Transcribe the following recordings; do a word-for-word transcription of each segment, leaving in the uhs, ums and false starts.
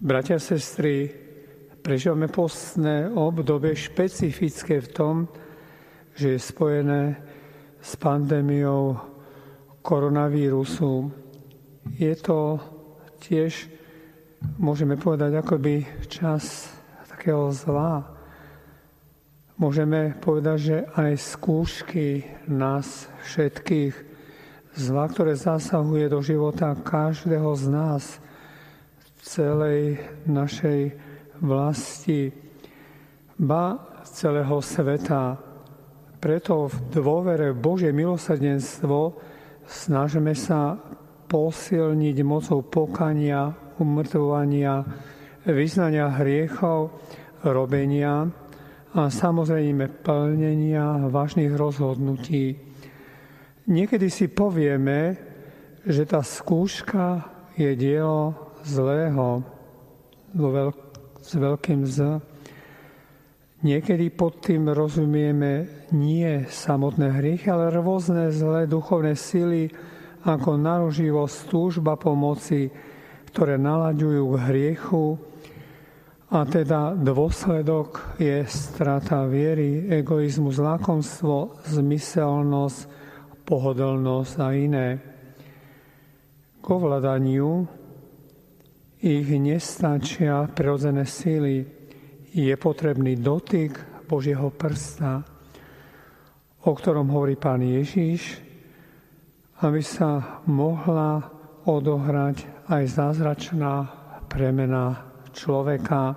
Bratia a sestry, prežívame postné obdobie špecifické v tom, že je spojené s pandémiou koronavírusu. Je to tiež, môžeme povedať, akoby čas takého zla. Môžeme povedať, že aj skúšky nás všetkých, zla, ktoré zasahuje do života každého z nás, celej našej vlasti, ba celého sveta. Preto v dôvere Božie milosrdenstvo snažíme sa posilniť mocou pokania, umŕtvovania, vyznania hriechov, robenia a samozrejme plnenia vážnych rozhodnutí. Niekedy si povieme, že tá skúška je dielo zlého, s veľkým Z. Niekedy pod tým rozumieme nie samotné hriechy, ale rôzne zlé duchovné sily, ako naruživosť, túžba pomoci, ktoré nalaďujú k hriechu. A teda dôsledok je strata viery, egoizmus, lakomstvo, zmyselnosť, pohodlnosť a iné. K ovládaniu ich nestačia prirodzené síly. Je potrebný dotyk Božieho prsta, o ktorom hovorí Pán Ježiš, aby sa mohla odohrať aj zázračná premena človeka.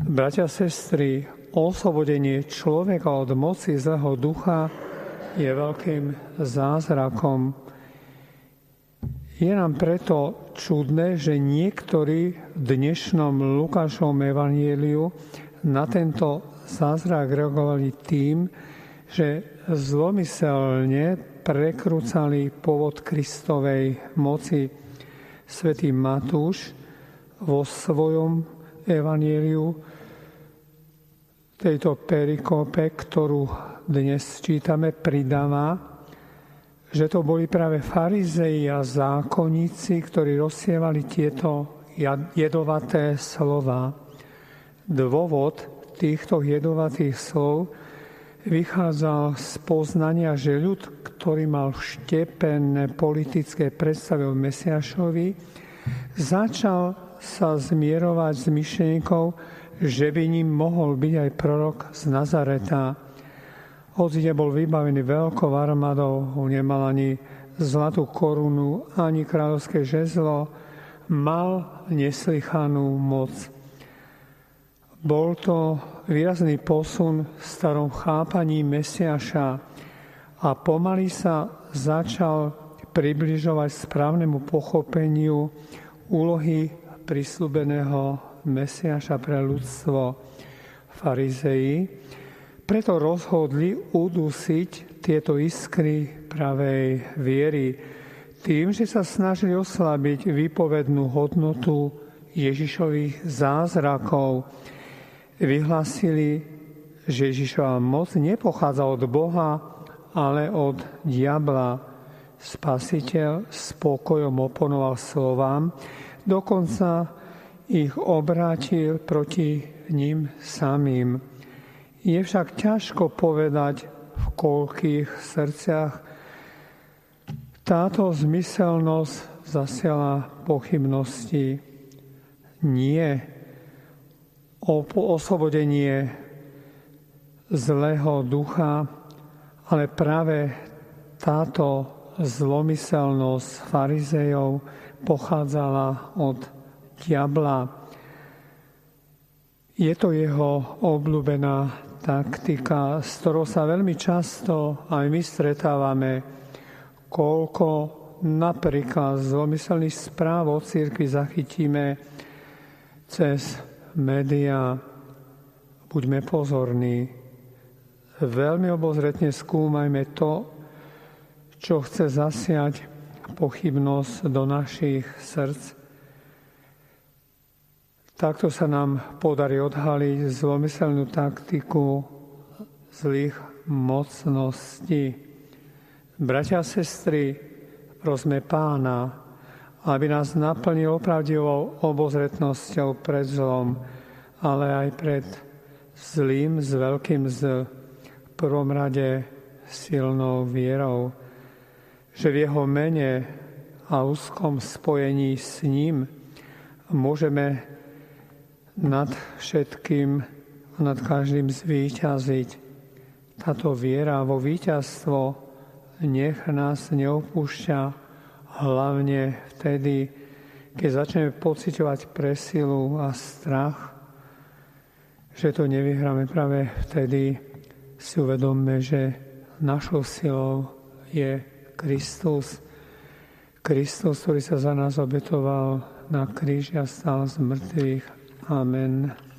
Bratia a sestry, oslobodenie človeka od moci zlého ducha je veľkým zázrakom. Je nám preto čudné, že niektorí v dnešnom Lukášovom evanjeliu na tento zázrak reagovali tým, že zlomyselne prekrúcali pôvod Kristovej moci. Svätý Matúš vo svojom evanjeliu tejto perikope, ktorú dnes čítame, pridáva, že to boli práve farizei a zákonníci, ktorí rozsievali tieto jedovaté slova. Dôvod týchto jedovatých slov vychádzal z poznania, že ľud, ktorý mal vštepené politické predstavy o Mesiašovi, začal sa zmierovať s myšlienkou, že by ním mohol byť aj prorok z Nazareta. Hoci nebol vybavený veľkou armádou, nemal ani zlatú korunu, ani kráľovské žezlo, mal neslychanú moc. Bol to výrazný posun v starom chápaní Mesiaša a pomaly sa začal približovať správnemu pochopeniu úlohy prisľúbeného Mesiaša pre ľudstvo. Farizei preto rozhodli udusiť tieto iskry pravej viery tým, že sa snažili oslabiť výpovednú hodnotu Ježišových zázrakov. Vyhlásili, že Ježišova moc nepochádza od Boha, ale od diabla. Spasiteľ spokojom oponoval slovám, dokonca ich obrátil proti ním samým. Je však ťažko povedať, v koľkých srdciach táto zmyselnosť zasiala pochybnosti. Nie oslobodenie zlého ducha, ale práve táto zlomyselnosť farizejov pochádzala od diabla. Je to jeho obľúbená taktika, s ktorou sa veľmi často aj my stretávame, koľko napríklad zlomyselných správ o cirkvi zachytíme cez médiá. Buďme pozorní, veľmi obozretne skúmajme to, čo chce zasiať pochybnosť do našich srdc. Takto sa nám podarí odhaliť zlomyselnú taktiku zlých mocností. Bratia a sestry, prosme Pána, aby nás naplnil pravdivou obozretnosťou pred zlom, ale aj pred zlým, s veľkým z, v prvom rade silnou vierou, že v jeho mene a úzkom spojení s ním môžeme nad všetkým a nad každým zvíťaziť. Táto viera vo víťazstvo nech nás neopúšťa, hlavne vtedy, keď začneme pociťovať presilu a strach, že to nevyhráme. Práve vtedy si uvedomme, že našou silou je Kristus. Kristus, ktorý sa za nás obetoval na kríži a stal z mŕtvych. Amen.